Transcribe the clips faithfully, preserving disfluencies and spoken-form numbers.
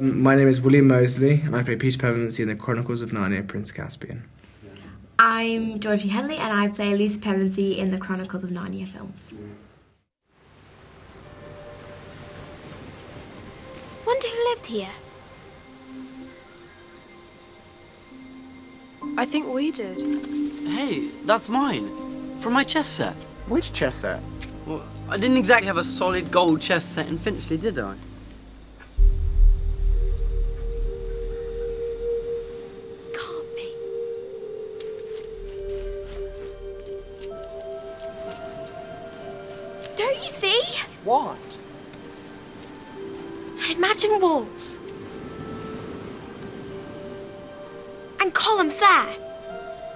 My name is William Moseley, and I play Peter Pevensey in The Chronicles of Narnia, Prince Caspian. I'm Georgie Henley, and I play Lisa Pevensey in The Chronicles of Narnia films. Wonder who lived here? I think we did. Hey, that's mine. From my chess set. Which chess set? Well, I didn't exactly have a solid gold chess set in Finchley, did I? Can't be. Don't you see? What? Imagine walls. And columns there.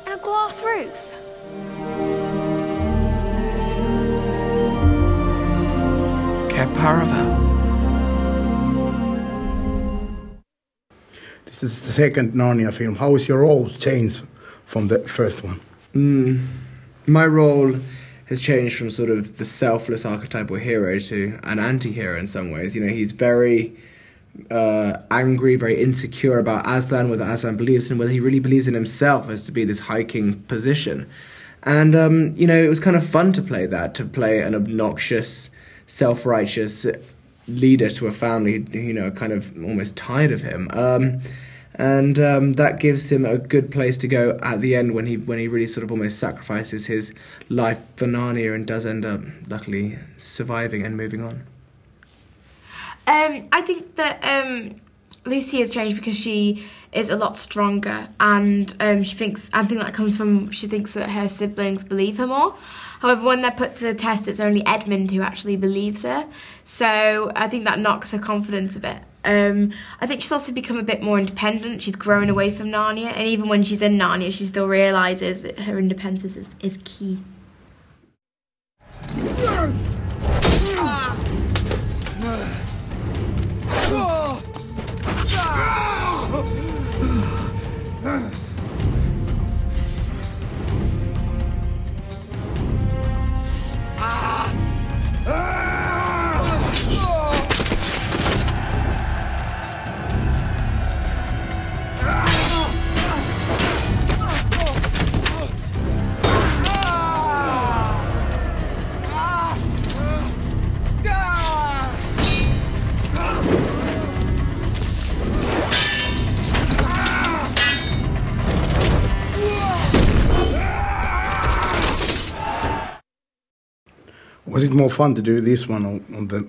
And a glass roof. Caparavel. This is the second Narnia film. How is your role changed from the first one? Mm. My role has changed from sort of the selfless archetypal hero to an anti-hero in some ways. You know, he's very uh, angry, very insecure about Aslan, whether Aslan believes in him, whether he really believes in himself as to be this high king position. And, um, you know, it was kind of fun to play that, to play an obnoxious, self-righteous leader to a family, you know, kind of almost tired of him. Um, and um, that gives him a good place to go at the end when he when he really sort of almost sacrifices his life for Narnia and does end up, luckily, surviving and moving on. Um, I think that um, Lucy has changed because she is a lot stronger, and um, she thinks, I think that comes from, she thinks that her siblings believe her more. However, when they're put to the test, it's only Edmund who actually believes her. So I think that knocks her confidence a bit. Um, I think she's also become a bit more independent. She's grown away from Narnia. And even when she's in Narnia, she still realises that her independence is, is key. Was it more fun to do this one on the,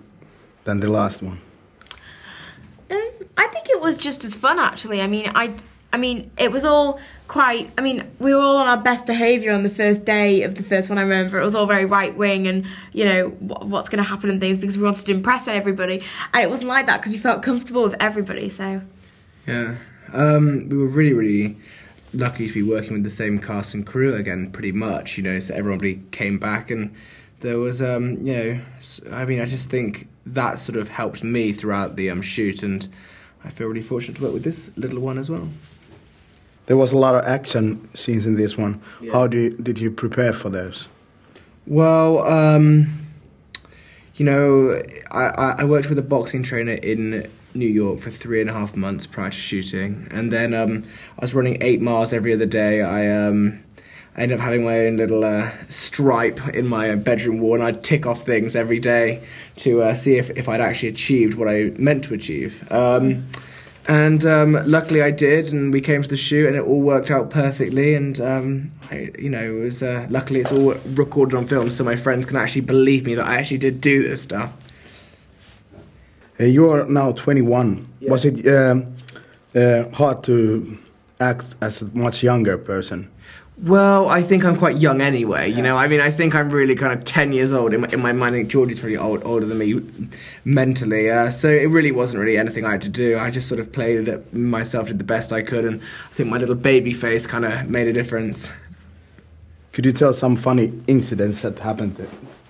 than the last one? Um, I think it was just as fun, actually. I mean, I, I mean, it was all quite... I mean, we were all on our best behaviour on the first day of the first one, I remember. It was all very right-wing and, you know, what, what's going to happen and things, because we wanted to impress everybody. And it wasn't like that, because you felt comfortable with everybody, so... Yeah. Um, we were really, really... lucky to be working with the same cast and crew again, pretty much, you know, so everybody came back, and there was, um, you know, I mean, I just think that sort of helped me throughout the um, shoot, and I feel really fortunate to work with this little one as well. There was a lot of action scenes in this one. Yeah. How do you, did you prepare for those? Well, um, you know, I, I worked with a boxing trainer in New York for three and a half months prior to shooting, and then um, I was running eight miles every other day. I um, I ended up having my own little uh, stripe in my bedroom wall, and I'd tick off things every day to uh, see if, if I'd actually achieved what I meant to achieve. Um, and um, luckily I did, and we came to the shoot, and it all worked out perfectly. And um, I, you know, it was uh, luckily it's all recorded on film, so my friends can actually believe me that I actually did do this stuff. You are now twenty-one. Yeah. Was it um, uh, hard to act as a much younger person? Well, I think I'm quite young anyway, you know. I mean, I think I'm really kind of ten years old. In my, in my mind, I think Georgie's pretty old, older than me mentally. Uh, so it really wasn't really anything I had to do. I just sort of played it myself, did the best I could, and I think my little baby face kind of made a difference. Could you tell some funny incidents that happened there?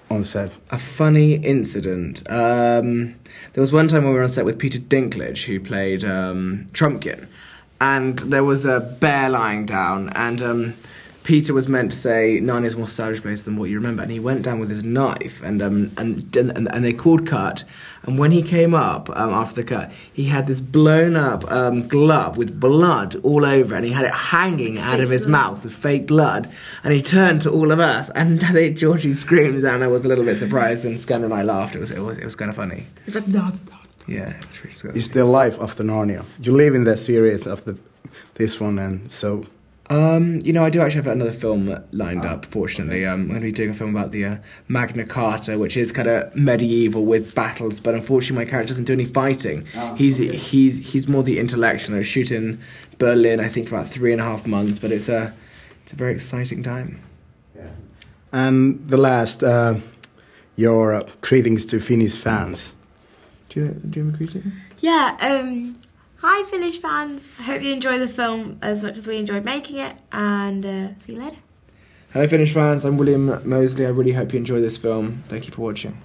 On set. A funny incident. Um, there was one time when we were on set with Peter Dinklage, who played um, Trumpkin, and there was a bear lying down, and um, Peter was meant to say, Narnia's more savage place than what you remember, and he went down with his knife, and um, and, and and they called cut, and when he came up um, after the cut, he had this blown up um, glove with blood all over, and he had it hanging out of his mouth with fake blood, and he turned to all of us, and they, Georgie screams, and I was a little bit surprised, and Scanlan and I laughed. It was, it was, it was kind of funny. It's like, no, yeah, it's really disgusting. It's the life after Narnia. You live in the series of the, this one, and so... Um, you know, I do actually have another film lined oh, up, fortunately. Okay. Um, I'm going to be doing a film about the uh, Magna Carta, which is kind of medieval with battles, but unfortunately my character doesn't do any fighting. Oh, he's okay. he's he's more the intellectual. I was shooting in Berlin, I think, for about three and a half months, but it's a, it's a very exciting time. Yeah. And the last, uh, your uh, greetings to Finnish fans. Do you, do you have a greeting? Yeah, um... Hi Finnish fans, I hope you enjoy the film as much as we enjoyed making it, and uh, see you later. Hello Finnish fans, I'm William Moseley, I really hope you enjoy this film. Thank you for watching.